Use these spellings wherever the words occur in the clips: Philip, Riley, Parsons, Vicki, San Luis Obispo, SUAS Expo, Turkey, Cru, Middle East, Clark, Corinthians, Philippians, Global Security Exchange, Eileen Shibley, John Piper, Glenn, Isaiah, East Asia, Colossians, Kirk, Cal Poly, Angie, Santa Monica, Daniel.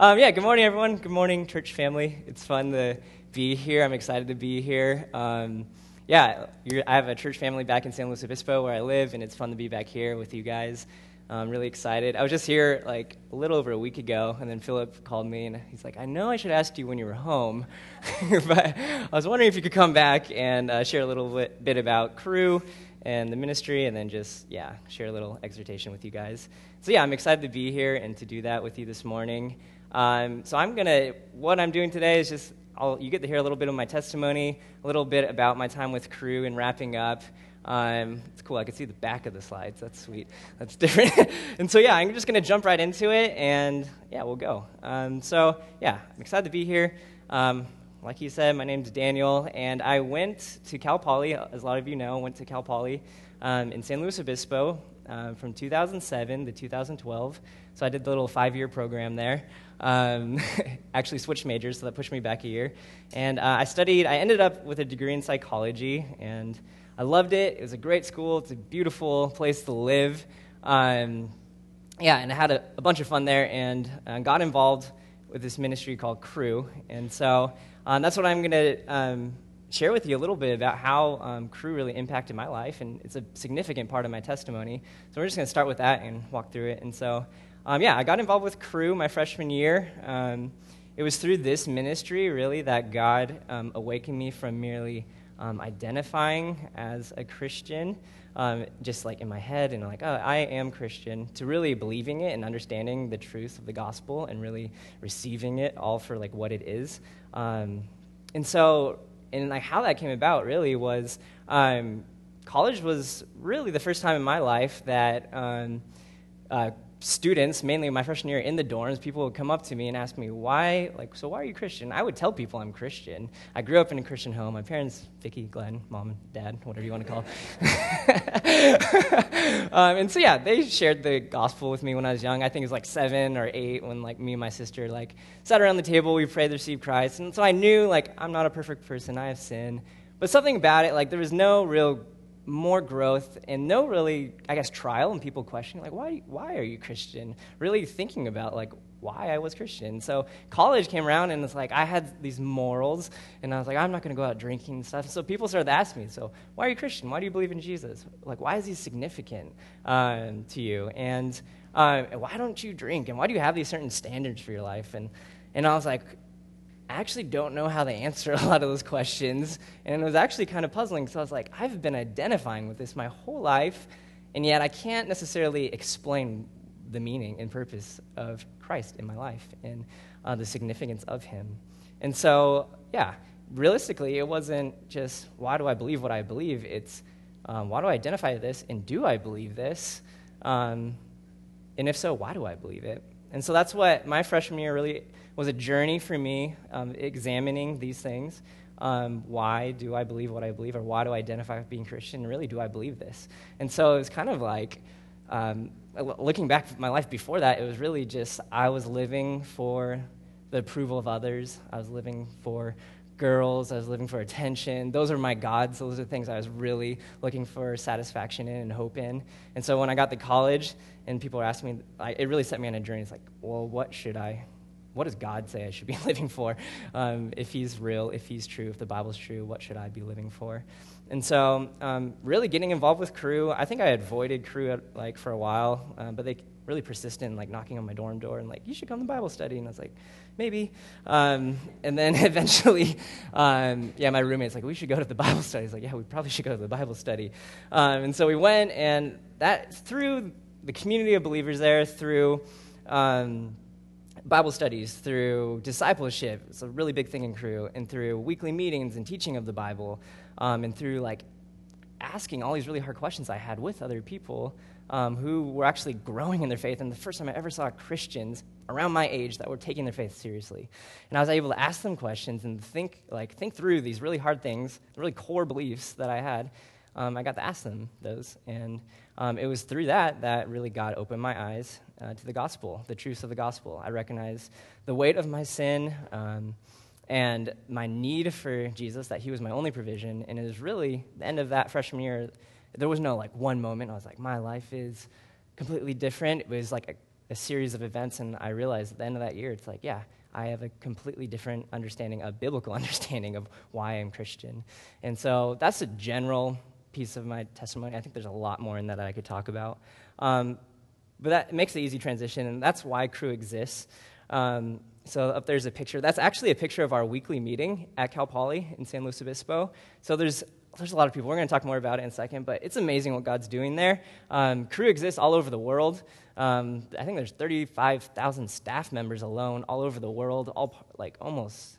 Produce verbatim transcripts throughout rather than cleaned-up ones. Um, yeah, good morning, everyone. Good morning, church family. It's fun to be here. I'm excited to be here. Um, yeah, you're, I have a church family back in San Luis Obispo where I live, and it's fun to be back here with you guys. I'm really excited. I was just here like a little over a week ago, and then Philip called me, and he's like, I know I should ask you when you were home, but I was wondering if you could come back and uh, share a little bit, bit about Cru and the ministry, and then just, yeah, share a little exhortation with you guys. So yeah, I'm excited to be here and to do that with you this morning. Um, so I'm going to, what I'm doing today is just, I'll, you get to hear a little bit of my testimony, a little bit about my time with Cru and wrapping up. Um, it's cool, I can see the back of the slides, that's sweet, that's different. And so yeah, I'm just going to jump right into it, and yeah, we'll go. Um, so yeah, I'm excited to be here. Um, like you said, my name's Daniel, and I went to Cal Poly, as a lot of you know, went to Cal Poly um, in San Luis Obispo um, from two thousand seven to two thousand twelve, so I did the little five-year program there. Um, actually switched majors, so that pushed me back a year, and uh, I studied, I ended up with a degree in psychology, and I loved it. It was a great school. It's a beautiful place to live. Um, yeah, and I had a, a bunch of fun there, and uh, got involved with this ministry called Cru. And so um, that's what I'm going to um, share with you a little bit about how um, Cru really impacted my life, and it's a significant part of my testimony. So we're just going to start with that and walk through it. And so, um, yeah, I got involved with Cru my freshman year. Um, it was through this ministry, really, that God um, awakened me from merely Um, identifying as a Christian, um, just like in my head, and like, oh, I am Christian, to really believing it and understanding the truth of the gospel and really receiving it all for like what it is. Um, and so, and like how that came about really was um, college was really the first time in my life that um, uh, students, mainly my freshman year in the dorms, people would come up to me and ask me, why, like, so why are you Christian? I would tell people I'm Christian. I grew up in a Christian home. My parents, Vicki, Glenn, mom, and dad, whatever you want to call them. um, and so, yeah, they shared the gospel with me when I was young. I think it was like seven or eight when, like, me and my sister, like, sat around the table. We prayed to receive Christ. And so I knew, like, I'm not a perfect person. I have sin. But something about it, like, there was no real more growth and no really, I guess, trial and people questioning, like, why why are you Christian? Really thinking about, like, why I was Christian. So college came around, and it's like, I had these morals, and I was like, I'm not going to go out drinking and stuff. So people started to ask me, so why are you Christian? Why do you believe in Jesus? Like, why is he significant um, to you? And um, why don't you drink? And why do you have these certain standards for your life? And and I was like, I actually don't know how to answer a lot of those questions, and it was actually kind of puzzling, so I was like, I've been identifying with this my whole life, and yet I can't necessarily explain the meaning and purpose of Christ in my life and uh, the significance of him. And so, yeah, realistically, it wasn't just, why do I believe what I believe? It's, um, why do I identify with this, and do I believe this? Um, and if so, why do I believe it? And so that's what my freshman year really was a journey for me, um, examining these things. Um, why do I believe what I believe, or why do I identify with being Christian? Really, do I believe this? And so it was kind of like, um, looking back at my life before that, it was really just, I was living for the approval of others. I was living for girls. I was living for attention. Those are my gods. Those are things I was really looking for satisfaction in and hope in. And so when I got to college and people were asking me, I, it really set me on a journey. It's like, well, what should I What does God say I should be living for? Um, if he's real, if he's true, if the Bible's true, what should I be living for? And so um, really getting involved with Cru, I think I had avoided Cru at, like, for a while, um, but they really persistent, like knocking on my dorm door and like, you should come to Bible study. And I was like, maybe. Um, and then eventually, um, yeah, my roommate's like, we should go to the Bible study. He's like, yeah, we probably should go to the Bible study. Um, and so we went, and that through the community of believers there, through Um, Bible studies, through discipleship, it's a really big thing in Cru, and through weekly meetings and teaching of the Bible, um, and through like asking all these really hard questions I had with other people um, who were actually growing in their faith, and the first time I ever saw Christians around my age that were taking their faith seriously. And I was able to ask them questions and think like think through these really hard things, the really core beliefs that I had. Um, I got to ask them those, and um, it was through that that really God opened my eyes uh, to the gospel, the truths of the gospel. I recognized the weight of my sin um, and my need for Jesus, that he was my only provision, and it was really the end of that freshman year. There was no, like, one moment I was like, my life is completely different. It was like a a series of events, and I realized at the end of that year, it's like, yeah, I have a completely different understanding, a biblical understanding of why I'm Christian. And so that's a general piece of my testimony. I think there's a lot more in that, that I could talk about. Um, but that makes an easy transition, and that's why Cru exists. Um, so up there's a picture. That's actually a picture of our weekly meeting at Cal Poly in San Luis Obispo. So there's There's a lot of people. We're going to talk more about it in a second, but it's amazing what God's doing there. Um, Cru exists all over the world. Um, I think there's thirty-five thousand staff members alone all over the world, all like almost,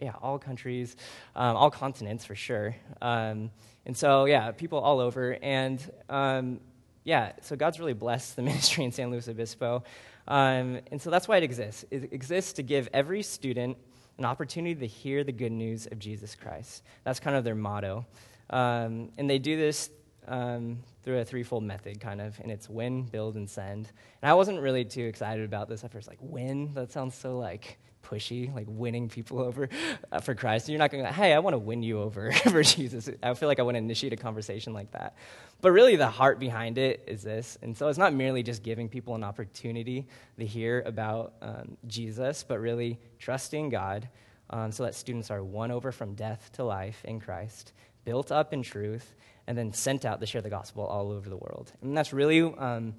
yeah, all countries, um, all continents for sure. Um, and so, yeah, people all over. And, um, yeah, so God's really blessed the ministry in San Luis Obispo. Um, and so that's why it exists. It exists to give every student an opportunity to hear the good news of Jesus Christ. That's kind of their motto. Um, and they do this um, through a threefold method, kind of, and it's win, build, and send. And I wasn't really too excited about this at first. Like, win? That sounds so, like, pushy, like winning people over uh, for Christ. And you're not going to go, hey, I want to win you over for Jesus. I feel like I want to initiate a conversation like that. But really the heart behind it is this. And so it's not merely just giving people an opportunity to hear about um, Jesus, but really trusting God um, so that students are won over from death to life in Christ, built up in truth, and then sent out to share the gospel all over the world. And that's really um,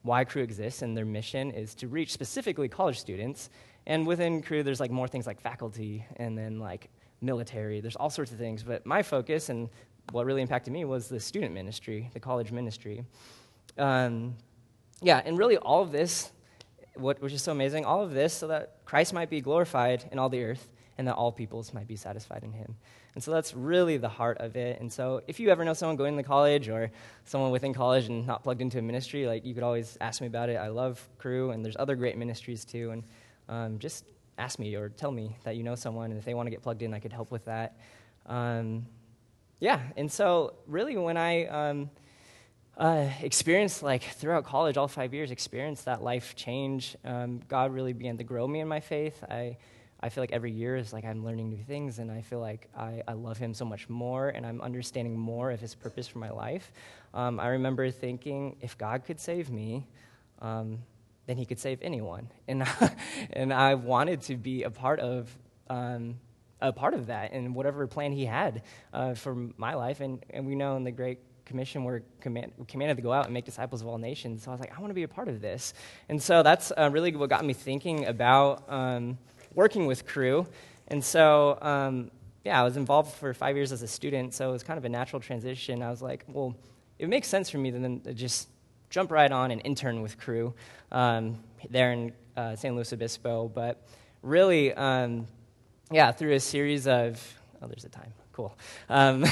why Cru exists, and their mission is to reach specifically college students. And within Cru, there's like more things like faculty and then like military. There's all sorts of things, but my focus and what really impacted me was the student ministry, the college ministry. Um, yeah, and really all of this, what, which is so amazing, all of this so that Christ might be glorified in all the earth, and that all peoples might be satisfied in him. And so that's really the heart of it. And so if you ever know someone going to college or someone within college and not plugged into a ministry, like you could always ask me about it. I love Cru, and there's other great ministries too. And um, just ask me or tell me that you know someone, and if they want to get plugged in, I could help with that. Um, yeah, and so really when I um, uh, experienced, like throughout college, all five years, experienced that life change, um, God really began to grow me in my faith. I I feel like every year is like I'm learning new things, and I feel like I, I love him so much more, and I'm understanding more of his purpose for my life. Um, I remember thinking, if God could save me, um, then he could save anyone. And and I wanted to be a part of um, a part of that and whatever plan he had uh, for my life. And, and we know in the Great Commission we're command, commanded to go out and make disciples of all nations. So I was like, I want to be a part of this. And so that's uh, really what got me thinking about Um, working with Cru. And so, um, yeah, I was involved for five years as a student, so it was kind of a natural transition. I was like, well, it makes sense for me to then just jump right on and intern with Cru um, there in uh, San Luis Obispo. But really, um, yeah, through a series of, oh, there's a time, cool. Um,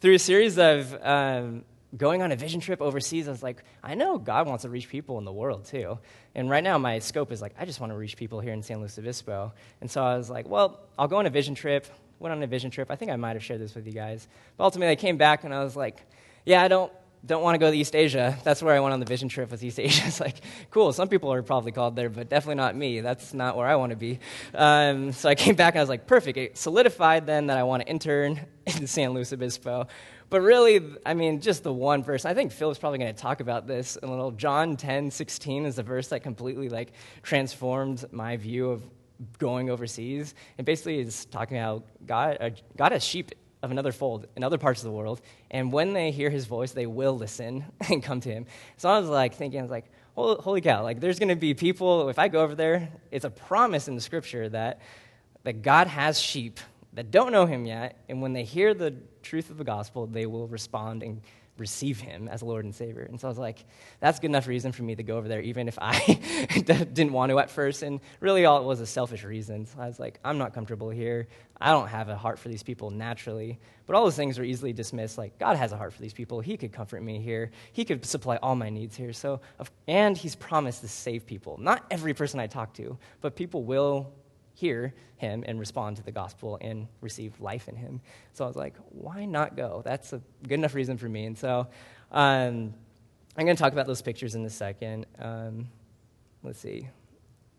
through a series of um, going on a vision trip overseas, I was like, I know God wants to reach people in the world, too. And right now, my scope is like, I just want to reach people here in San Luis Obispo. And so I was like, well, I'll go on a vision trip. Went on a vision trip. I think I might have shared this with you guys. But ultimately, I came back, and I was like, yeah, I don't don't want to go to East Asia. That's where I went on the vision trip, was East Asia. It's like, cool, some people are probably called there, but definitely not me. That's not where I want to be. Um, so I came back, and I was like, perfect. It solidified then that I want to intern in San Luis Obispo. But really, I mean, just the one verse. I think Philip's probably going to talk about this a little. John ten sixteen is the verse that completely, like, transformed my view of going overseas. And basically is talking about God, uh, God has sheep of another fold in other parts of the world, and when they hear his voice, they will listen and come to him. So I was, like, thinking, I was like, holy cow, like, there's going to be people, if I go over there, it's a promise in the Scripture that, that God has sheep that don't know him yet, and when they hear the truth of the gospel, they will respond and receive him as Lord and Savior. And so I was like, that's good enough reason for me to go over there, even if I didn't want to at first. And really all it was a selfish reason. So I was like, I'm not comfortable here. I don't have a heart for these people naturally. But all those things were easily dismissed. Like, God has a heart for these people. He could comfort me here. He could supply all my needs here. So, and he's promised to save people. Not every person I talk to, but people will hear him and respond to the gospel and receive life in him. So I was like, why not go? That's a good enough reason for me. And so um, I'm going to talk about those pictures in a second. Um, let's see.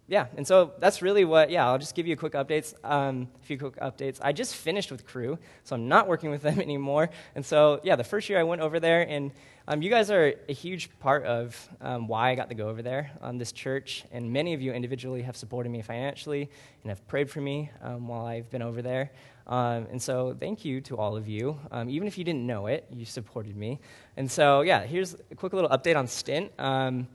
yeah, and so that's really what, yeah, I'll just give you a quick updates, um, a few quick updates. I just finished with Cru, so I'm not working with them anymore. And so, yeah, the first year I went over there, and um, you guys are a huge part of um, why I got to go over there on this church. And many of you individually have supported me financially and have prayed for me um, while I've been over there. Um, and so thank you to all of you. Um, even if you didn't know it, you supported me. And so, yeah, here's a quick little update on Stint. Um,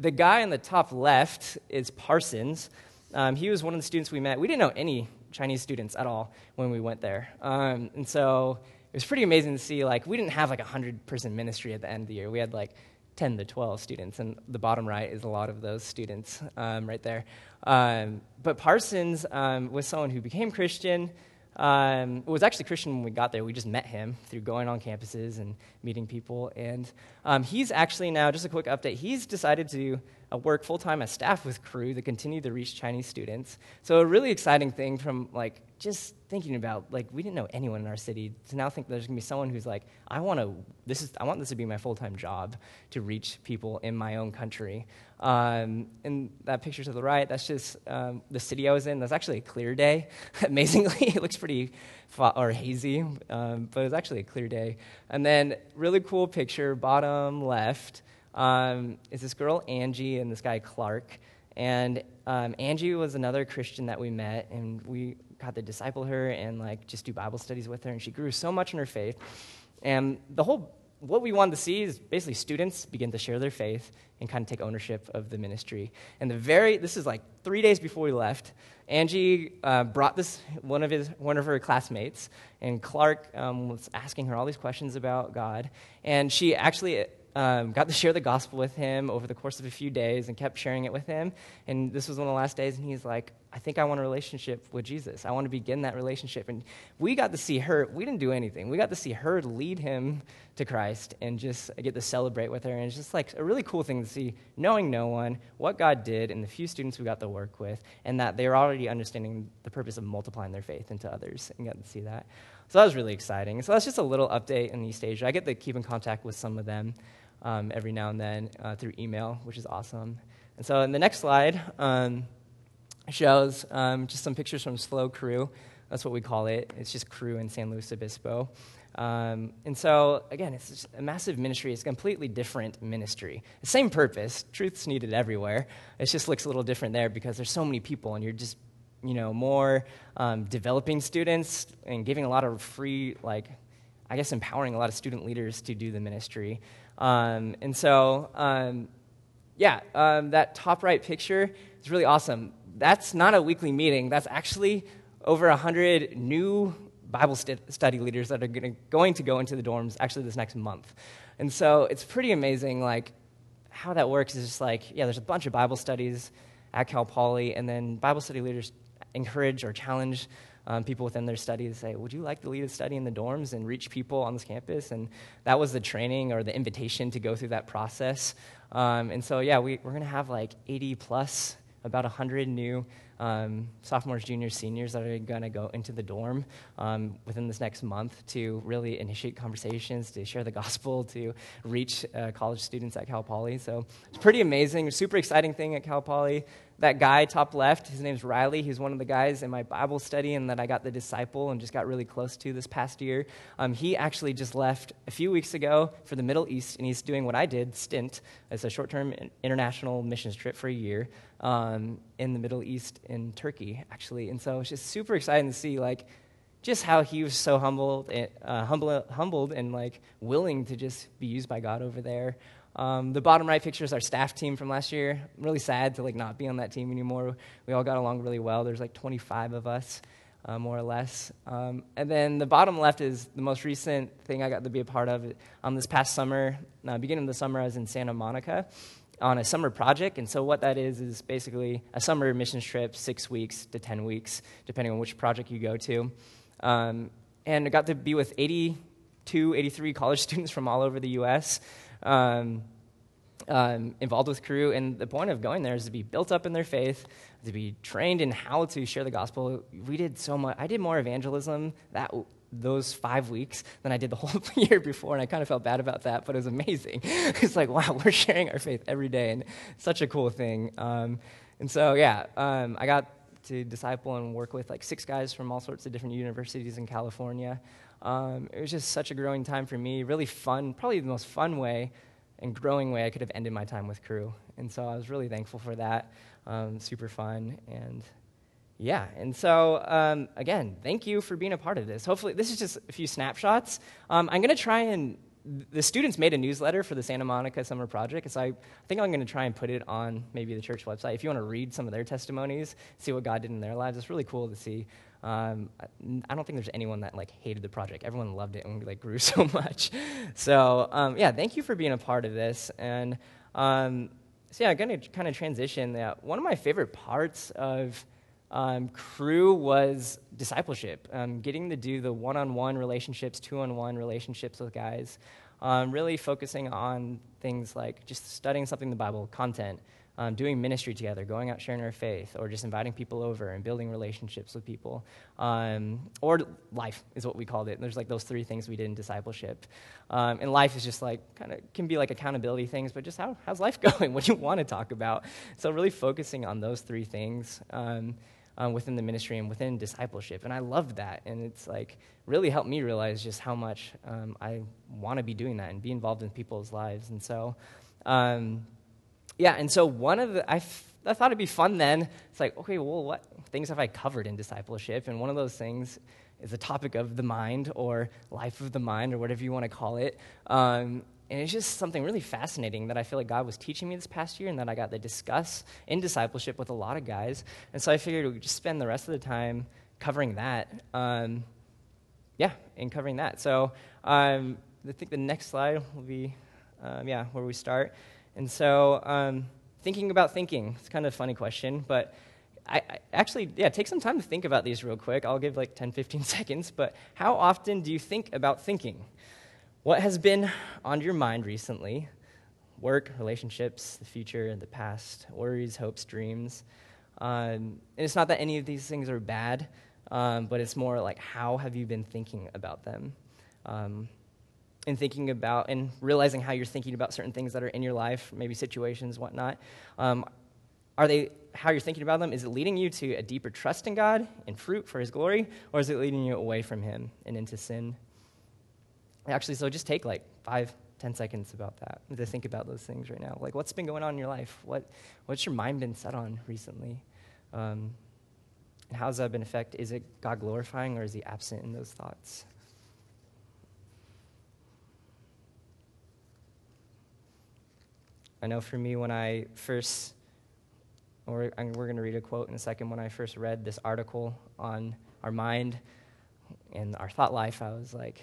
the guy on the top left is Parsons. Um, he was one of the students we met. We didn't know any Chinese students at all when we went there. Um, and so it was pretty amazing to see, like, we didn't have, like, a hundred-person ministry at the end of the year. We had, like, ten to twelve students, and the bottom right is a lot of those students um, right there. Um, but Parsons um, was someone who became Christian. Um, it was actually Christian when we got there. We just met him through going on campuses and meeting people. And um, he's actually now, just a quick update, he's decided to uh, work full-time as staff with Cru to continue to reach Chinese students. So a really exciting thing from, like, just thinking about, like, we didn't know anyone in our city, to now think there's going to be someone who's like, I want to, this is, I want this to be my full-time job to reach people in my own country. Um, and that picture to the right, that's just um, the city I was in. That's actually a clear day. Amazingly, it looks pretty fa- or hazy, um, but it was actually a clear day. And then really cool picture, bottom left, um, is this girl Angie and this guy Clark. And um, Angie was another Christian that we met, and we got to disciple her and, like, just do Bible studies with her, and she grew so much in her faith. And the whole, what we wanted to see is basically students begin to share their faith and kind of take ownership of the ministry. And the very, this is like three days before we left, Angie uh, brought this, one of his, one of her classmates, and Clark um, was asking her all these questions about God, and she actually Um, got to share the gospel with him over the course of a few days and kept sharing it with him. And this was one of the last days, and he's like, I think I want a relationship with Jesus. I want to begin that relationship. And we got to see her. We didn't do anything. We got to see her lead him to Christ and just get to celebrate with her. And it's just, like, a really cool thing to see, knowing no one, what God did, and the few students we got to work with, and that they were already understanding the purpose of multiplying their faith into others, and got to see that. So that was really exciting. So that's just a little update in East Asia. I get to keep in contact with some of them Um, every now and then uh, through email, which is awesome. And so in the next slide um, shows um, just some pictures from Slow Cru. That's what we call it. It's just Cru in San Luis Obispo. Um, and so, again, it's just a massive ministry. It's a completely different ministry. The same purpose. Truth's needed everywhere. It just looks a little different there because there's so many people, and you're just, you know, more um, developing students and giving a lot of free, like, I guess empowering a lot of student leaders to do the ministry. Um, and so, um, yeah, um, that top right picture is really awesome. That's not a weekly meeting. That's actually over one hundred new Bible st- study leaders that are gonna, going to go into the dorms actually this next month. And so it's pretty amazing, like, how that works is just like, yeah, there's a bunch of Bible studies at Cal Poly, and then Bible study leaders encourage or challenge Um, people within their study to say, would you like to lead a study in the dorms and reach people on this campus? And that was the training or the invitation to go through that process. Um, and so, yeah, we, we're going to have like eighty plus, about one hundred new um, sophomores, juniors, seniors that are going to go into the dorm um, within this next month to really initiate conversations, to share the gospel, to reach uh, college students at Cal Poly. So it's pretty amazing, super exciting thing at Cal Poly. That guy, top left, his name's Riley. He's one of the guys in my Bible study and that I got the disciple and just got really close to this past year. Um, he actually just left a few weeks ago for the Middle East, and he's doing what I did, Stint. It's a short-term international missions trip for a year um, in the Middle East, in Turkey, actually. And so it's just super exciting to see, like, just how he was so humbled, uh, humble, humbled and, like, willing to just be used by God over there. Um, the bottom right picture is our staff team from last year. I'm really sad to, like, not be on that team anymore. We all got along really well. There's like twenty-five of us, uh, more or less. Um, and then the bottom left is the most recent thing I got to be a part of. Um, this past summer, uh, beginning of the summer, I was in Santa Monica on a summer project. And so what that is is basically a summer missions trip, six weeks to ten weeks, depending on which project you go to. Um, and I got to be with eighty-two, eighty-three college students from all over the U S, Um, um, involved with Cru, and the point of going there is to be built up in their faith, to be trained in how to share the gospel. We did so much. I did more evangelism that those five weeks than I did the whole year before, and I kind of felt bad about that, but it was amazing. It's like, wow, we're sharing our faith every day, and such a cool thing. Um, And so, yeah, um, I got to disciple and work with like six guys from all sorts of different universities in California. Um, it was just such a growing time for me, really fun, probably the most fun way and growing way I could have ended my time with Cru. And so I was really thankful for that, um, super fun. And yeah, and so um, again, thank you for being a part of this. Hopefully, this is just a few snapshots. Um, I'm gonna try and, the students made a newsletter for the Santa Monica Summer Project, and so I think I'm gonna try and put it on maybe the church website. If you wanna read some of their testimonies, see what God did in their lives, it's really cool to see. Um, I don't think there's anyone that like hated the project. Everyone loved it and like grew so much. So um, yeah, thank you for being a part of this. And um, so yeah, I'm gonna kind of transition that. One of my favorite parts of um, Cru was discipleship, um, getting to do the one-on-one relationships, two-on-one relationships with guys, um, really focusing on things like just studying something in the Bible, content, Um, doing ministry together, going out sharing our faith, or just inviting people over and building relationships with people. Um, or life is what we called it. And there's like those three things we did in discipleship. Um, and life is just like, kind of can be like accountability things, but just how, how's life going? What do you want to talk about? So really focusing on those three things um, um, within the ministry and within discipleship. And I loved that. And it's like really helped me realize just how much um, I want to be doing that and be involved in people's lives. And so, um, Yeah, and so one of the, I, f- I thought it'd be fun then. It's like, okay, well, what things have I covered in discipleship? And one of those things is the topic of the mind or life of the mind or whatever you want to call it. Um, and it's just something really fascinating that I feel like God was teaching me this past year and that I got to discuss in discipleship with a lot of guys. And so I figured we would just spend the rest of the time covering that. Um, yeah, and covering that. So um, I think the next slide will be, um, yeah, where we start. And so um, thinking about thinking, it's kind of a funny question, but I, I actually, yeah, take some time to think about these real quick. I'll give like ten, fifteen seconds, but how often do you think about thinking? What has been on your mind recently? Work, relationships, the future, the past, worries, hopes, dreams. Um, and it's not that any of these things are bad, um, but it's more like how have you been thinking about them? Um, and thinking about and realizing how you're thinking about certain things that are in your life, maybe situations, whatnot. Um, are they, how you're thinking about them, is it leading you to a deeper trust in God and fruit for his glory, or is it leading you away from him and into sin? Actually, so just take like five, ten seconds about that, to think about those things right now. Like what's been going on in your life? What, what's your mind been set on recently? Um, and how's that been affected? Is it God glorifying or is he absent in those thoughts? I know for me when I first, or I mean, we're going to read a quote in a second, when I first read this article on our mind and our thought life, I was like,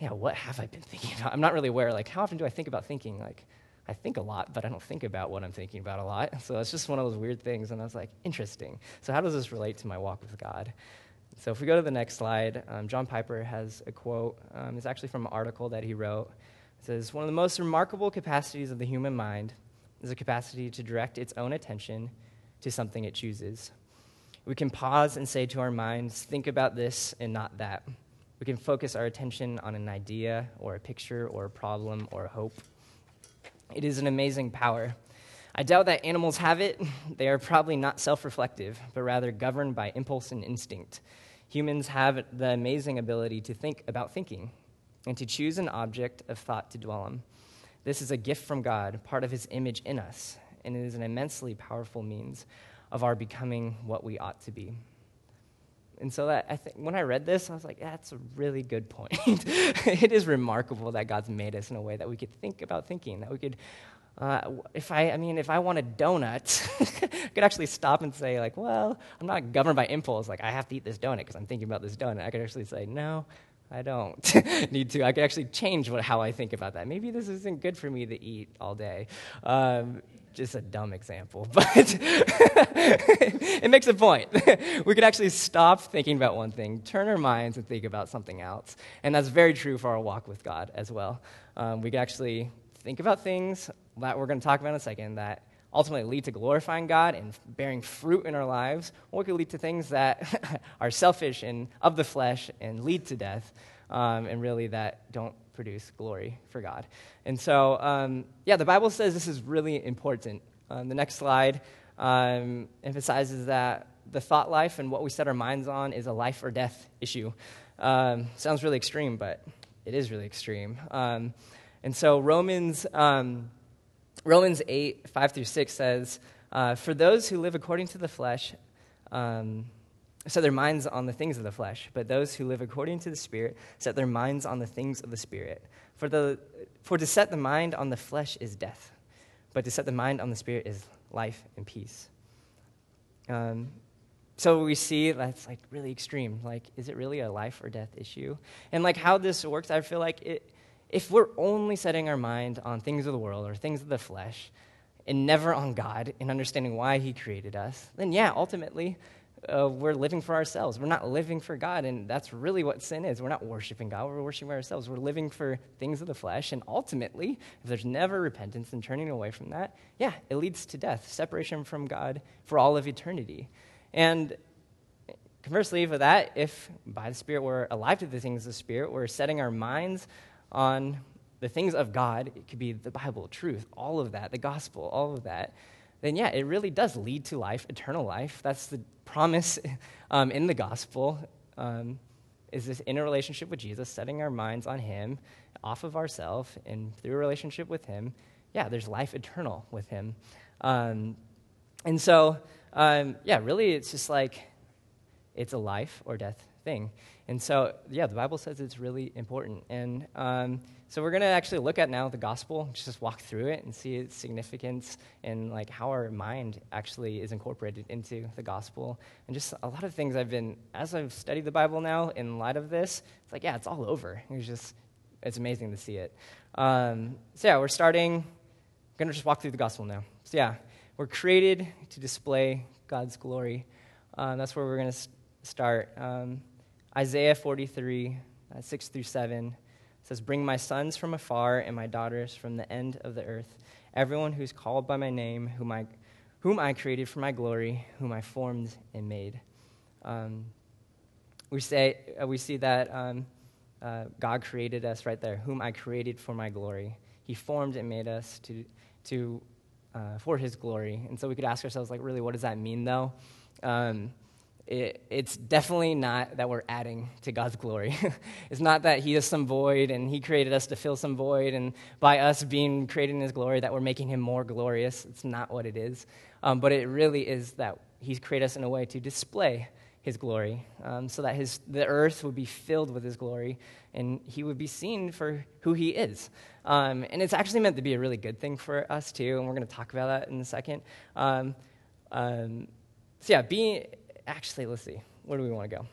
yeah, what have I been thinking about? I'm not really aware, like, how often do I think about thinking? Like, I think a lot, but I don't think about what I'm thinking about a lot. So it's just one of those weird things, and I was like, interesting. So how does this relate to my walk with God? So if we go to the next slide, um, John Piper has a quote. Um, it's actually from an article that he wrote. It says, one of the most remarkable capacities of the human mind is the capacity to direct its own attention to something it chooses. We can pause and say to our minds, think about this and not that. We can focus our attention on an idea or a picture or a problem or a hope. It is an amazing power. I doubt that animals have it. They are probably not self-reflective, but rather governed by impulse and instinct. Humans have the amazing ability to think about thinking, and to choose an object of thought to dwell on. This is a gift from God, part of his image in us, and it is an immensely powerful means of our becoming what we ought to be. And so that I think when I read this, I was like, that's a really good point. It is remarkable that God's made us in a way that we could think about thinking, that we could, uh, if I, I mean, if I want a donut, I could actually stop and say like, well, I'm not governed by impulse, like I have to eat this donut because I'm thinking about this donut. I could actually say, no, I don't need to. I could actually change what, how I think about that. Maybe this isn't good for me to eat all day. Um, just a dumb example, but it makes a point. We could actually stop thinking about one thing, turn our minds and think about something else. And that's very true for our walk with God as well. Um, we could actually think about things that we're going to talk about in a second that ultimately lead to glorifying God and bearing fruit in our lives, or it could lead to things that are selfish and of the flesh and lead to death, um, and really that don't produce glory for God. And so, um, yeah, the Bible says this is really important. Um, the next slide, um, emphasizes that the thought life and what we set our minds on is a life or death issue. Um, sounds really extreme, but it is really extreme. Um, and so Romans um, Romans eight, five through six says, uh, for those who live according to the flesh, um, set their minds on the things of the flesh, but those who live according to the Spirit set their minds on the things of the Spirit. For the for to set the mind on the flesh is death, but to set the mind on the Spirit is life and peace. Um, so we see that's like really extreme. Like, is it really a life or death issue? And like how this works, I feel like it, if we're only setting our mind on things of the world or things of the flesh and never on God and understanding why he created us, then yeah, ultimately uh, we're living for ourselves. We're not living for God, and that's really what sin is. We're not worshiping God. We're worshiping ourselves. We're living for things of the flesh, and ultimately, if there's never repentance and turning away from that, yeah, it leads to death, separation from God for all of eternity. And conversely for that, if by the Spirit we're alive to the things of the Spirit, we're setting our minds on the things of God, it could be the Bible, truth, all of that, the gospel, all of that, then yeah, it really does lead to life, eternal life. That's the promise um, in the gospel, um, is this inner relationship with Jesus, setting our minds on him, off of ourselves, and through a relationship with him, yeah, there's life eternal with him. Um, and so, um, yeah, really it's just like, it's a life or death thing. And so, yeah, the Bible says it's really important. And um, so we're going to actually look at now the gospel, just walk through it and see its significance and, like, how our mind actually is incorporated into the gospel. And just a lot of things I've been, as I've studied the Bible now in light of this, it's like, yeah, it's all over. It's just, it's amazing to see it. Um, so, yeah, we're starting, I'm going to just walk through the gospel now. So, yeah, we're created to display God's glory. Uh, that's where we're going to st- start. Um Isaiah forty-three, uh, six through seven says, bring my sons from afar and my daughters from the end of the earth, everyone who's called by my name, whom I, whom I created for my glory, whom I formed and made. Um, we say uh, we see that um, uh, God created us right there, whom I created for my glory. He formed and made us to to uh, for his glory. And so we could ask ourselves, like, really, what does that mean, though? Um It, it's definitely not that we're adding to God's glory. It's not that he is some void and he created us to fill some void, and by us being created in his glory that we're making him more glorious. It's not what it is. Um, but it really is that he's created us in a way to display his glory, um, so that his the earth would be filled with his glory and he would be seen for who he is. Um, and it's actually meant to be a really good thing for us too, and we're going to talk about that in a second. Um, um, so yeah, being... Actually, let's see. Where do we want to go?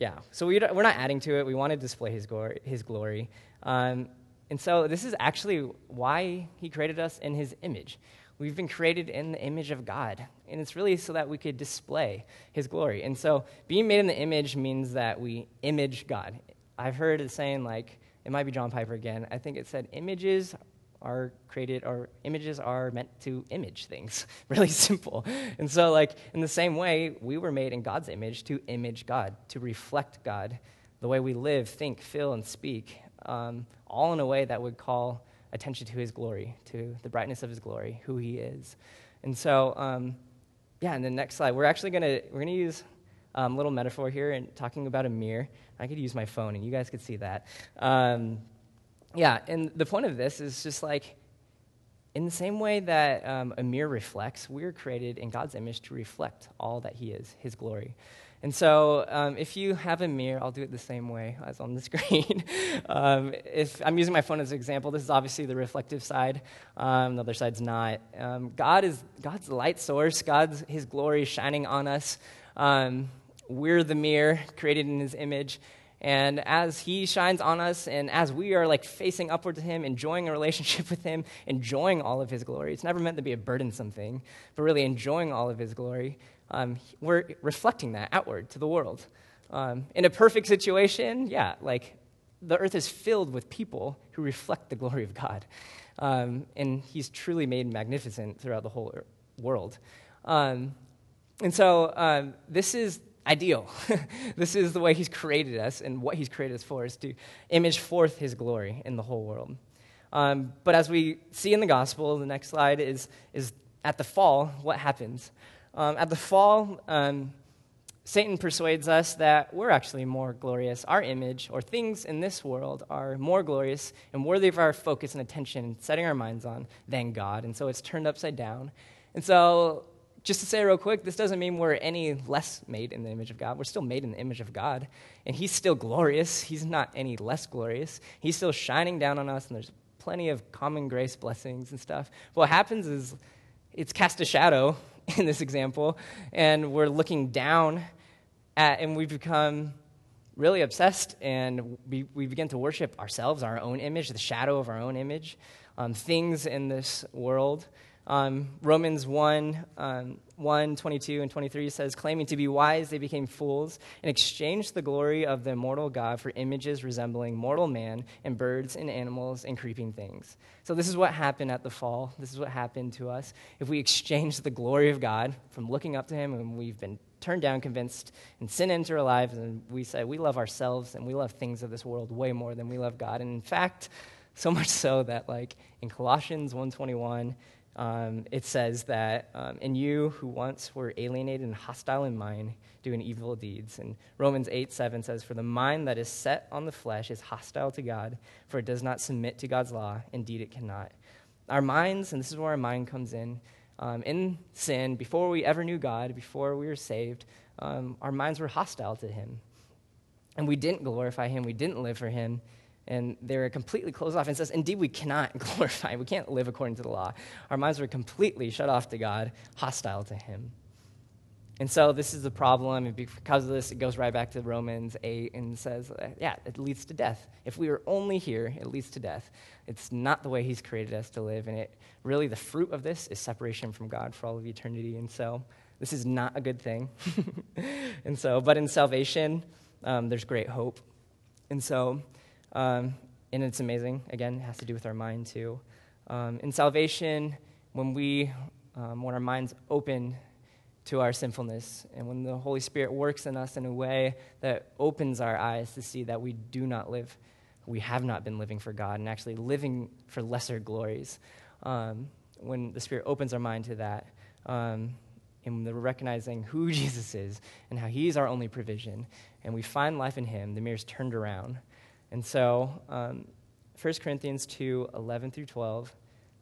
Yeah, so we don't, we're not adding to it. We want to display his glory. His glory. Um, and so this is actually why he created us in his image. We've been created in the image of God, and it's really so that we could display his glory. And so being made in the image means that we image God. I've heard it saying, like, it might be John Piper again. I think it said images are created, or images are meant to image things. Really simple. And so, like, in the same way, we were made in God's image to image God, to reflect God, the way we live, think, feel, and speak, um, all in a way that would call attention to his glory, to the brightness of his glory, who he is. And so, um, yeah, in the next slide, we're actually going to, we're going to use a um, little metaphor here and talking about a mirror. I could use my phone, and you guys could see that. Um Yeah, and the point of this is just like, in the same way that um, a mirror reflects, we're created in God's image to reflect all that he is, his glory. And so um, if you have a mirror, I'll do it the same way as on the screen. um, if I'm using my phone as an example, this is obviously the reflective side. Um, the other side's not. Um, God is God's light source. God's his glory shining on us. Um, we're the mirror created in his image. And as he shines on us, and as we are, like, facing upward to him, enjoying a relationship with him, enjoying all of his glory, it's never meant to be a burdensome thing, but really enjoying all of his glory, um, we're reflecting that outward to the world. Um, in a perfect situation, yeah, like, the earth is filled with people who reflect the glory of God. Um, and he's truly made magnificent throughout the whole world. Um, and so um, this is... ideal. This is the way he's created us, and what he's created us for is to image forth his glory in the whole world. Um, but as we see in the gospel, the next slide is is at the fall, what happens? Um, at the fall, um, Satan persuades us that we're actually more glorious. Our image or things in this world are more glorious and worthy of our focus and attention, setting our minds on, than God. And so it's turned upside down. And so just to say real quick, this doesn't mean we're any less made in the image of God. We're still made in the image of God, and he's still glorious. He's not any less glorious. He's still shining down on us, and there's plenty of common grace blessings and stuff. What happens is it's cast a shadow in this example, and we're looking down at, and we become really obsessed, and we, we begin to worship ourselves, our own image, the shadow of our own image, um, things in this world. Um, Romans one, um, one, twenty-two and twenty-three says, claiming to be wise, they became fools and exchanged the glory of the immortal God for images resembling mortal man and birds and animals and creeping things. So this is what happened at the fall. This is what happened to us. If we exchange the glory of God from looking up to him, and we've been turned down, convinced, and sin entered our lives, and we say we love ourselves and we love things of this world way more than we love God. And in fact, so much so that like in Colossians one twenty-one, Um, it says that, um, and you who once were alienated and hostile in mind, doing evil deeds. And Romans eight seven says, for the mind that is set on the flesh is hostile to God, for it does not submit to God's law. Indeed, it cannot. Our minds, and this is where our mind comes in, um, in sin, before we ever knew God, before we were saved, um, our minds were hostile to him. And we didn't glorify him. We didn't live for him. And they were completely closed off. And it says, indeed, we cannot glorify. We can't live according to the law. Our minds were completely shut off to God, hostile to him. And so this is the problem. And because of this, it goes right back to Romans eight and says, yeah, it leads to death. If we were only here, it leads to death. It's not the way he's created us to live. And it really, the fruit of this is separation from God for all of eternity. And so this is not a good thing. And so, but in salvation, um, there's great hope. And so... Um, and it's amazing. Again, it has to do with our mind too. Um, in salvation, when we, um, when our minds open to our sinfulness, and when the Holy Spirit works in us in a way that opens our eyes to see that we do not live, we have not been living for God, and actually living for lesser glories. Um, when the Spirit opens our mind to that, um, and the recognizing who Jesus is and how he's our only provision, and we find life in him, the mirror's turned around. And so, um, First Corinthians two eleven through twelve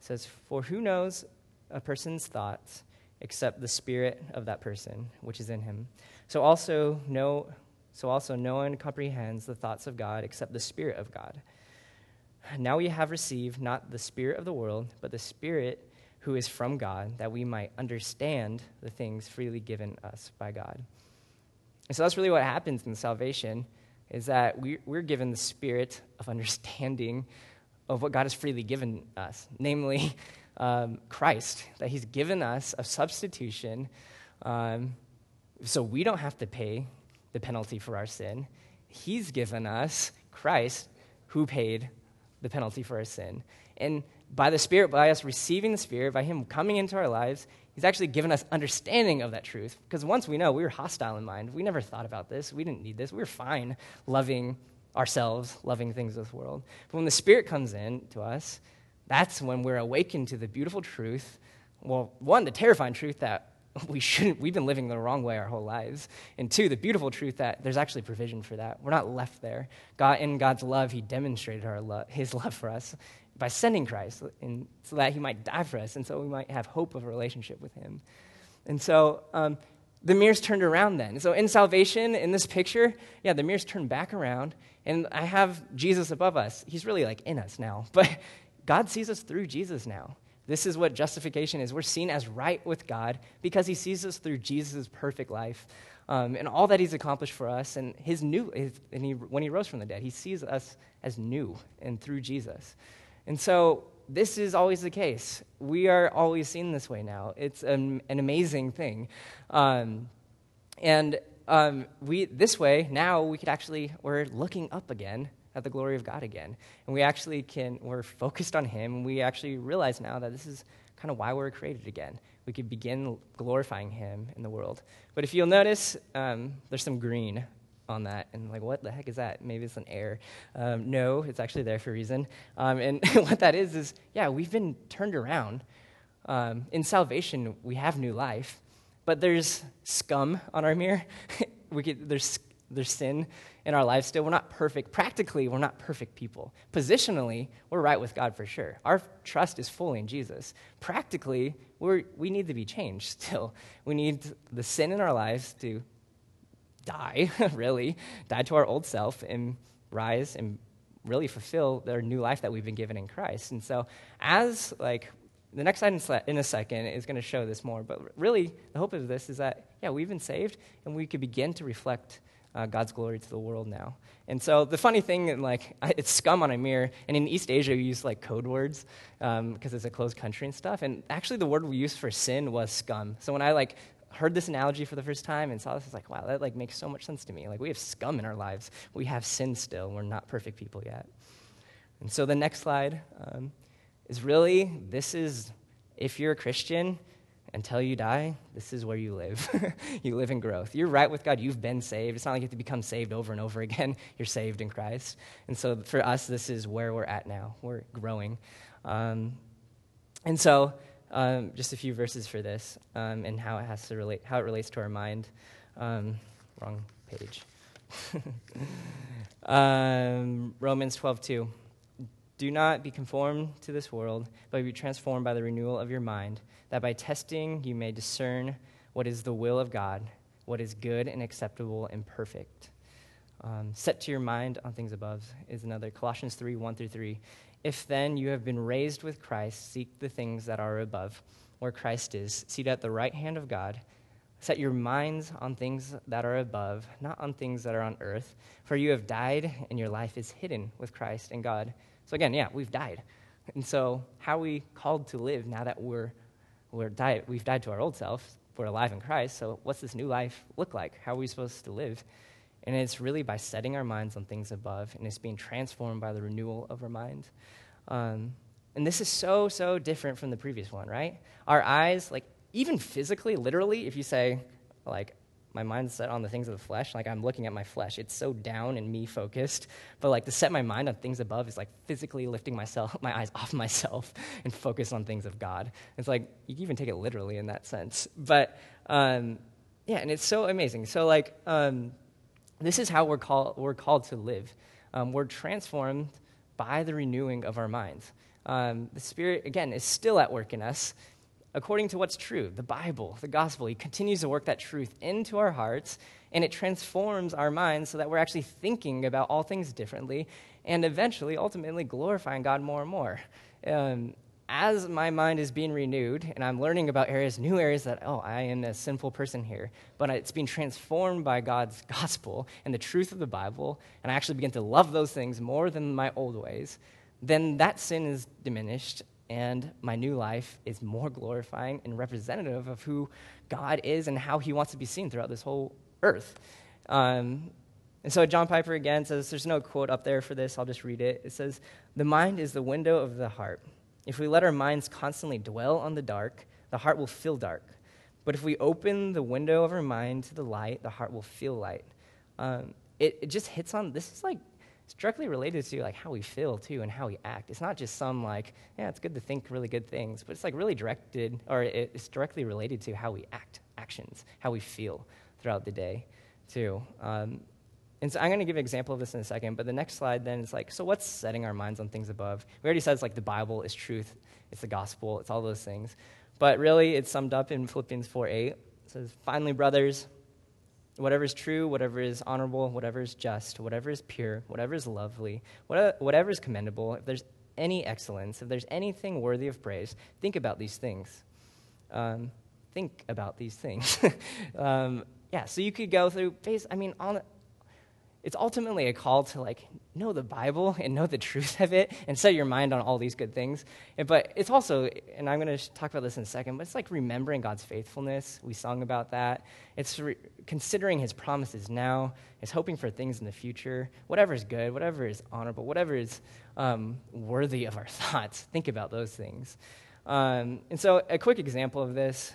says, for who knows a person's thoughts except the spirit of that person which is in him? So also no, so also no one comprehends the thoughts of God except the Spirit of God. Now we have received not the spirit of the world, but the Spirit who is from God, that we might understand the things freely given us by God. And so that's really what happens in salvation, is that we're given the spirit of understanding of what God has freely given us, namely um, Christ, that he's given us a substitution um, so we don't have to pay the penalty for our sin. He's given us Christ who paid the penalty for our sin. And by the Spirit, by us receiving the Spirit, by him coming into our lives, he's actually given us understanding of that truth. Because once we know, we were hostile in mind. We never thought about this. We didn't need this. We were fine loving ourselves, loving things of this world. But when the Spirit comes in to us, that's when we're awakened to the beautiful truth. Well, one, the terrifying truth that we shouldn't, we've been living the wrong way our whole lives. And two, the beautiful truth that there's actually provision for that. We're not left there. God, in God's love, he demonstrated our lo- his love for us by sending Christ, and so that he might die for us, and so we might have hope of a relationship with him. And so um, the mirror's turned around then. So in salvation, in this picture, yeah, the mirror's turned back around, and I have Jesus above us. He's really like in us now, but God sees us through Jesus now. This is what justification is. We're seen as right with God because he sees us through Jesus' perfect life um, and all that he's accomplished for us, and his new. His, and he, when he rose from the dead, he sees us as new and through Jesus. And so this is always the case. We are always seen this way now. It's an, an amazing thing. Um, and um, we this way, now we could actually, we're looking up again at the glory of God again. And we actually can, we're focused on him. We actually realize now that this is kind of why we're created again. We could begin glorifying him in the world. But if you'll notice, um, there's some green on that, and like, what the heck is that? Maybe it's an error. Um, no, it's actually there for a reason. Um, and what that is is, yeah, we've been turned around Um, in salvation, we have new life, but there's scum on our mirror. we get, there's there's sin in our lives still. We're not perfect. Practically, we're not perfect people. Positionally, we're right with God for sure. Our trust is fully in Jesus. Practically, we we need to be changed still. We need the sin in our lives to die, really, die to our old self and rise and really fulfill their new life that we've been given in Christ. And so as, like, the next slide in a second is going to show this more, but really the hope of this is that, yeah, we've been saved, and we could begin to reflect uh, God's glory to the world now. And so the funny thing, like, it's scum on a mirror, and in East Asia we use, like, code words because um, it's a closed country and stuff, and actually the word we used for sin was scum. So when I, like, heard this analogy for the first time and saw this, I was like, wow, that, like, makes so much sense to me. Like, we have scum in our lives. We have sin still. We're not perfect people yet. And so the next slide um, is really, this is, if you're a Christian, until you die, this is where you live. You live in growth. You're right with God. You've been saved. It's not like you have to become saved over and over again. You're saved in Christ. And so for us, this is where we're at now. We're growing. Um, and so... Um, just a few verses for this, um, and how it has to relate, how it relates to our mind. Um, wrong page. um, Romans twelve two. Do not be conformed to this world, but be transformed by the renewal of your mind, that by testing you may discern what is the will of God, what is good and acceptable and perfect. Um, set to your mind on things above is another. Colossians three one through three. If then you have been raised with Christ, seek the things that are above, where Christ is, seated at the right hand of God. Set your minds on things that are above, not on things that are on earth, for you have died, and your life is hidden with Christ in God. So again, yeah, we've died. And so how are we called to live now that we're, we're died, we've died to our old self? We're alive in Christ, so what's this new life look like? How are we supposed to live? And it's really by setting our minds on things above, and it's being transformed by the renewal of our mind. Um, and this is so, so different from the previous one, right? Our eyes, like, even physically, literally, if you say, like, my mind's set on the things of the flesh, like, I'm looking at my flesh. It's so down and me-focused. But, like, to set my mind on things above is, like, physically lifting myself, my eyes off myself and focus on things of God. It's like, you can even take it literally in that sense. But, um, yeah, and it's so amazing. So, like... Um, This is how we're, call, we're called to live. Um, we're transformed by the renewing of our minds. Um, the Spirit, again, is still at work in us according to what's true, the Bible, the gospel. He continues to work that truth into our hearts, and it transforms our minds so that we're actually thinking about all things differently and eventually, ultimately, glorifying God more and more. Um, As my mind is being renewed and I'm learning about areas, new areas that, oh, I am a sinful person here, but it's being transformed by God's gospel and the truth of the Bible, and I actually begin to love those things more than my old ways, then that sin is diminished and my new life is more glorifying and representative of who God is and how he wants to be seen throughout this whole earth. Um, and so John Piper again says, there's no quote up there for this, I'll just read it. It says, "The mind is the window of the heart. If we let our minds constantly dwell on the dark, the heart will feel dark. But if we open the window of our mind to the light, the heart will feel light." Um, it, it just hits on, this is like, it's directly related to like how we feel too and how we act. It's not just some like, yeah, it's good to think really good things, but it's like really directed, or it, it's directly related to how we act, actions, how we feel throughout the day too. Um, And so I'm going to give an example of this in a second, but the next slide then is like, so what's setting our minds on things above? We already said it's like the Bible is truth, it's the gospel, it's all those things. But really, it's summed up in Philippians four eight. It says, "Finally, brothers, whatever is true, whatever is honorable, whatever is just, whatever is pure, whatever is lovely, whatever is commendable, if there's any excellence, if there's anything worthy of praise, think about these things." Um, think about these things. um, yeah, so you could go through, phase, I mean, on it's ultimately a call to, like, know the Bible and know the truth of it and set your mind on all these good things. And, but it's also, and I'm going to talk about this in a second, but it's like remembering God's faithfulness. We sung about that. It's re- considering his promises now. It's hoping for things in the future. Whatever is good, whatever is honorable, whatever is um, worthy of our thoughts, think about those things. Um, and so a quick example of this,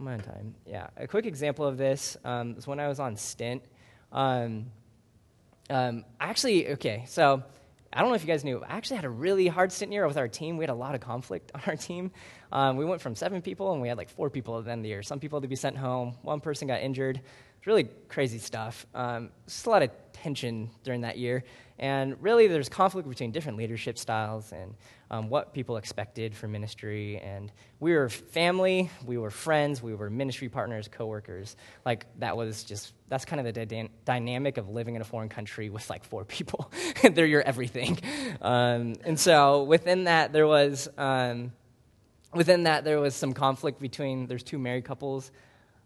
I'm on time. Yeah, a quick example of this um, is when I was on stint. Um Um, actually, okay, so I don't know if you guys knew, I actually had a really hard stint year with our team. We had a lot of conflict on our team. Um, we went from seven people, and we had like four people at the end of the year. Some people had to be sent home. One person got injured. It's really crazy stuff. Um, just a lot of tension during that year. And really, there's conflict between different leadership styles and um, what people expected for ministry. And we were family, we were friends, we were ministry partners, coworkers. Like, that was just, that's kind of the dy- dynamic of living in a foreign country with, like, four people. They're your everything. Um, and so within that, there was, um, within that, there was some conflict between, there's two married couples.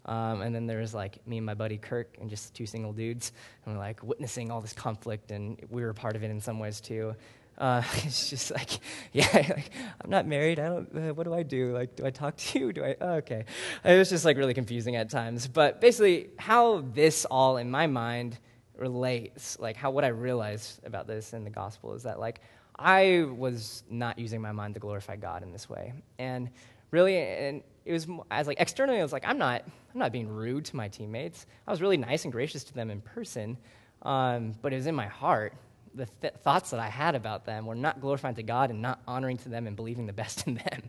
Um, and then there was, like, me and my buddy Kirk and just two single dudes. And we're, like, witnessing all this conflict, and we were a part of it in some ways, too. Uh, it's just, like, yeah, like, I'm not married. I don't, uh, what do I do? Like, do I talk to you? Do I, oh, okay. It was just, like, really confusing at times. But basically, how this all, in my mind, relates, like, how what I realized about this in the gospel is that, like, I was not using my mind to glorify God in this way. And really, and it was, I was like, externally, I was like, I'm not, I'm not being rude to my teammates. I was really nice and gracious to them in person, um, but it was in my heart. The th- thoughts that I had about them were not glorifying to God and not honoring to them and believing the best in them.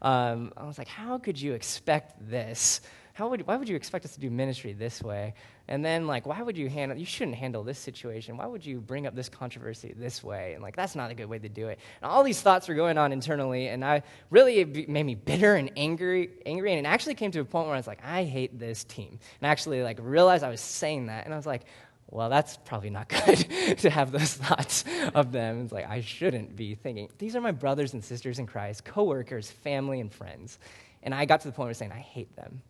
Um, I was like, how could you expect this? How would, why would you expect us to do ministry this way? And then, like, why would you handle, you shouldn't handle this situation. Why would you bring up this controversy this way? And, like, that's not a good way to do it. And all these thoughts were going on internally, and I really, it made me bitter and angry, angry, and it actually came to a point where I was like, I hate this team. And I actually, like, realized I was saying that, and I was like, well, that's probably not good to have those thoughts of them. It's like, I shouldn't be thinking. These are my brothers and sisters in Christ, coworkers, family, and friends. And I got to the point where I was saying, I hate them.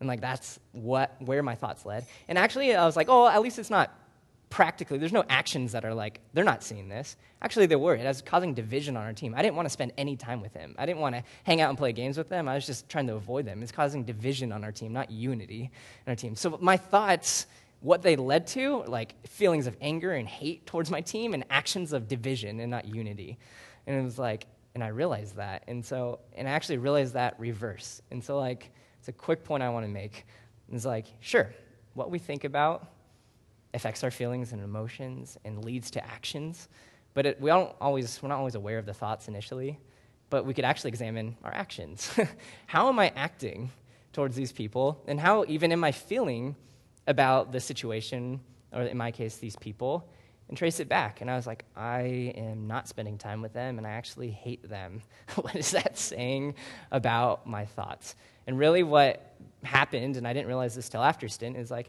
And, like, that's what where my thoughts led. And actually, I was like, oh, at least it's not practically. There's no actions that are like, they're not seeing this. Actually, they were. It was causing division on our team. I didn't want to spend any time with him. I didn't want to hang out and play games with them. I was just trying to avoid them. It's causing division on our team, not unity in our team. So my thoughts, what they led to, like, feelings of anger and hate towards my team and actions of division and not unity. And it was like, and I realized that. And so, and I actually realized that reverse. And so, like, it's a quick point I want to make. It's like, sure, what we think about affects our feelings and emotions and leads to actions, but it, we don't always, we're not always aware of the thoughts initially, but we could actually examine our actions. How am I acting towards these people, and how even am I feeling about the situation, or in my case, these people, and trace it back. And I was like, I am not spending time with them, and I actually hate them. What is that saying about my thoughts? And really what happened, and I didn't realize this till after stint, is like,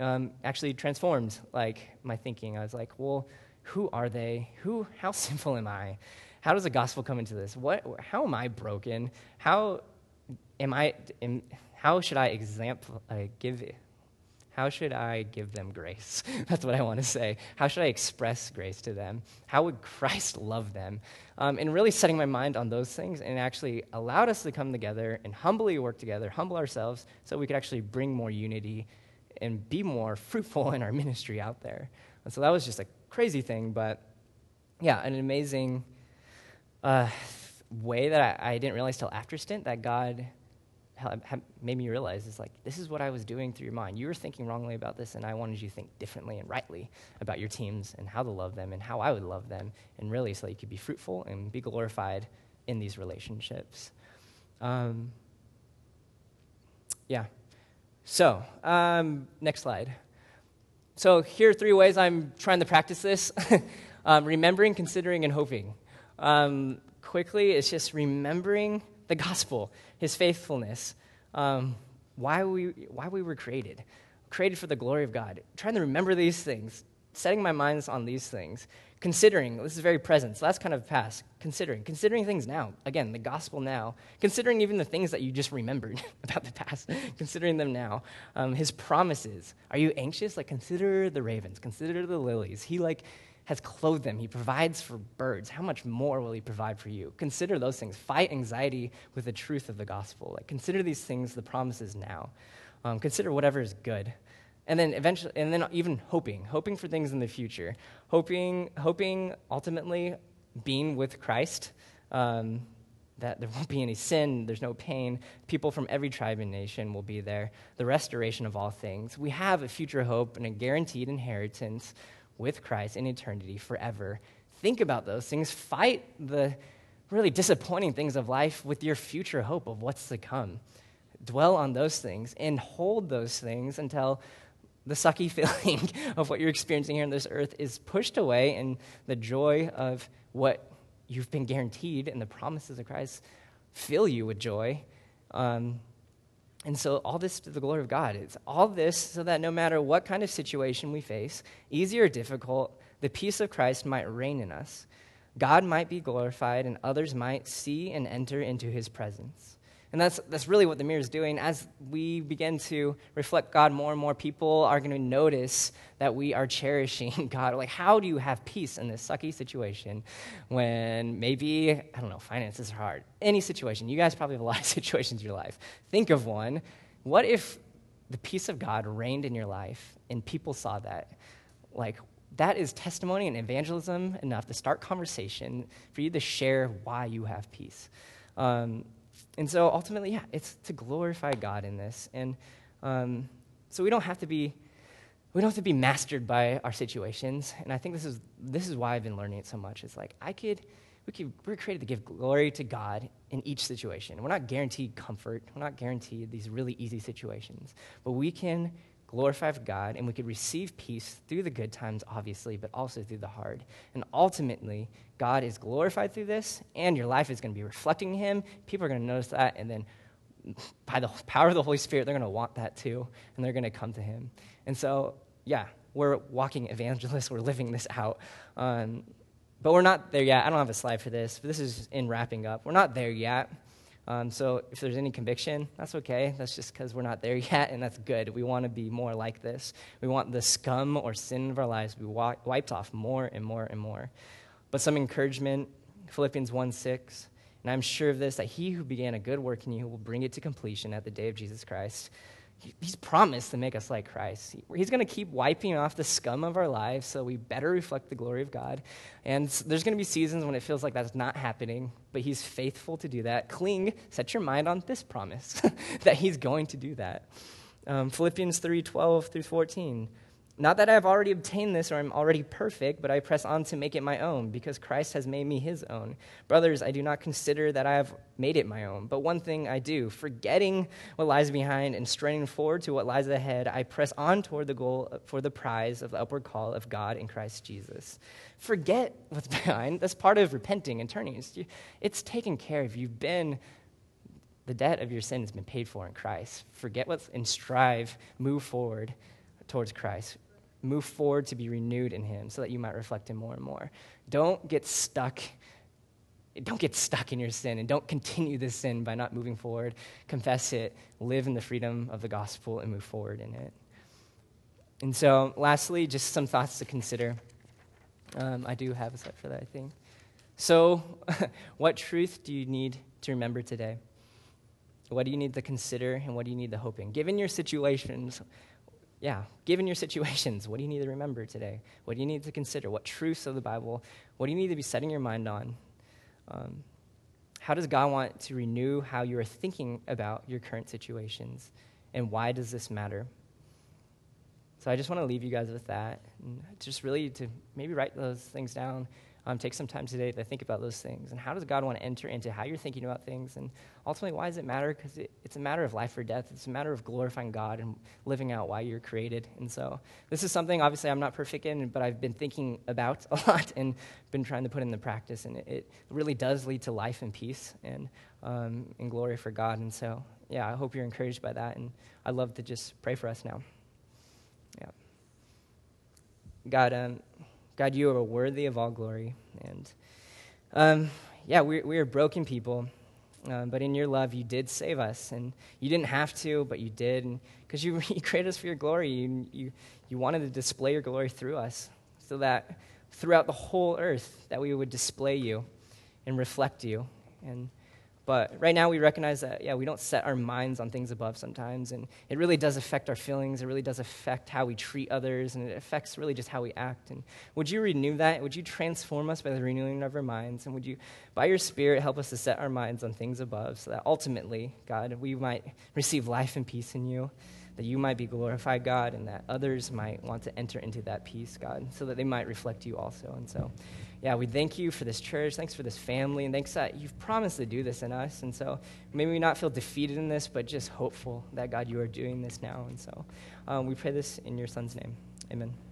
um, actually transformed, like, my thinking. I was like, well, who are they? Who? How sinful am I? How does the gospel come into this? What? How am I broken? How am I? Am, how should I example? Uh, give How should I give them grace? That's what I want to say. How should I express grace to them? How would Christ love them? Um, and really setting my mind on those things, and actually allowed us to come together and humbly work together, humble ourselves, so we could actually bring more unity and be more fruitful in our ministry out there. And so that was just a crazy thing, but yeah, an amazing uh, way that I, I didn't realize till after stint that God made me realize, is like, this is what I was doing through your mind. You were thinking wrongly about this, and I wanted you to think differently and rightly about your teams and how to love them and how I would love them, and really so that you could be fruitful and be glorified in these relationships. Um, yeah. So, um, next slide. So here are three ways I'm trying to practice this. um, remembering, considering, and hoping. Um, quickly, it's just remembering the gospel, his faithfulness, um, why we why we were created, created for the glory of God. Trying to remember these things, setting my minds on these things, considering, this is very present, so that's kind of past, considering, considering things now, again, the gospel now, considering even the things that you just remembered about the past, considering them now, um, his promises. Are you anxious? Like, consider the ravens, consider the lilies. He, like, has clothed them. He provides for birds. How much more will he provide for you? Consider those things. Fight anxiety with the truth of the gospel. Like, consider these things, the promises now. Um, consider whatever is good. And then eventually, and then even hoping, hoping for things in the future, hoping, hoping ultimately being with Christ, um, that there won't be any sin, there's no pain, people from every tribe and nation will be there, the restoration of all things. We have a future hope and a guaranteed inheritance with Christ in eternity forever. Think about those things. Fight the really disappointing things of life with your future hope of what's to come. Dwell on those things and hold those things until the sucky feeling of what you're experiencing here on this earth is pushed away and the joy of what you've been guaranteed and the promises of Christ fill you with joy. Um, and so all this to the glory of God. It's all this so that no matter what kind of situation we face, easy or difficult, the peace of Christ might reign in us. God might be glorified and others might see and enter into his presence. And that's that's really what the mirror is doing. As we begin to reflect God more and more, people are going to notice that we are cherishing God. Like, how do you have peace in this sucky situation when maybe, I don't know, finances are hard? Any situation. You guys probably have a lot of situations in your life. Think of one. What if the peace of God reigned in your life and people saw that? Like, that is testimony and evangelism enough to start conversation, for you to share why you have peace. Um And so ultimately, yeah, it's to glorify God in this. And um, so we don't have to be we don't have to be mastered by our situations. And I think this is this is why I've been learning it so much. It's like I could we could we're created to give glory to God in each situation. We're not guaranteed comfort. We're not guaranteed these really easy situations. But we can glorify God, and we could receive peace through the good times, obviously, but also through the hard. And ultimately, God is glorified through this, and your life is going to be reflecting him. People are going to notice that, and then by the power of the Holy Spirit, they're going to want that too, and they're going to come to him. And so, yeah, we're walking evangelists. We're living this out. Um, but we're not there yet. I don't have a slide for this, but this is in wrapping up. We're not there yet. Um, so if there's any conviction, that's okay. That's just because we're not there yet, and that's good. We want to be more like this. We want the scum or sin of our lives to be wa- wiped off more and more and more. But some encouragement, Philippians one six, and I'm sure of this, that he who began a good work in you will bring it to completion at the day of Jesus Christ. He's promised to make us like Christ. He's going to keep wiping off the scum of our lives so we better reflect the glory of God. And there's going to be seasons when it feels like that's not happening, but he's faithful to do that. Cling, set your mind on this promise that he's going to do that. Um, Philippians three twelve through fourteen. Not that I have already obtained this or I'm already perfect, but I press on to make it my own because Christ has made me his own. Brothers, I do not consider that I have made it my own, but one thing I do, forgetting what lies behind and straining forward to what lies ahead, I press on toward the goal for the prize of the upward call of God in Christ Jesus. Forget what's behind. That's part of repenting and turning. It's taken care of. You've been the debt of your sin has been paid for in Christ. Forget what's and strive, move forward towards Christ. Move forward to be renewed in him so that you might reflect him more and more. Don't get stuck. Don't get stuck in your sin, and don't continue this sin by not moving forward. Confess it. Live in the freedom of the gospel and move forward in it. And so lastly, just some thoughts to consider. Um, I do have a slide for that, I think. So what truth do you need to remember today? What do you need to consider, and what do you need to hope in? Given your situations, Yeah, given your situations, what do you need to remember today? What do you need to consider? What truths of the Bible? What do you need to be setting your mind on? Um, how does God want to renew how you are thinking about your current situations? And why does this matter? So I just want to leave you guys with that. And just really to maybe write those things down. Um, take some time today to think about those things. And how does God want to enter into how you're thinking about things? And ultimately, why does it matter? Because it, it's a matter of life or death. It's a matter of glorifying God and living out why you're created. And so this is something, obviously, I'm not perfect in, but I've been thinking about a lot and been trying to put into practice. And it, it really does lead to life and peace and, um, and glory for God. And so, yeah, I hope you're encouraged by that. And I'd love to just pray for us now. Yeah. God, um, God, you are worthy of all glory, and um, yeah, we we are broken people, um, but in your love, you did save us, and you didn't have to, but you did, because you, you created us for your glory. You, you you wanted to display your glory through us, so that throughout the whole earth, that we would display you and reflect you. And but right now, we recognize that yeah, we don't set our minds on things above sometimes, and it really does affect our feelings. It really does affect how we treat others, and it affects really just how we act. And would you renew that? Would you transform us by the renewing of our minds? And would you, by your Spirit, help us to set our minds on things above, so that ultimately, God, we might receive life and peace in you, that you might be glorified, God, and that others might want to enter into that peace, God, so that they might reflect you also. And so, yeah, we thank you for this church. Thanks for this family. And thanks that you've promised to do this in us. And so maybe we not feel defeated in this, but just hopeful that, God, you are doing this now. And so um, we pray this in your son's name. Amen.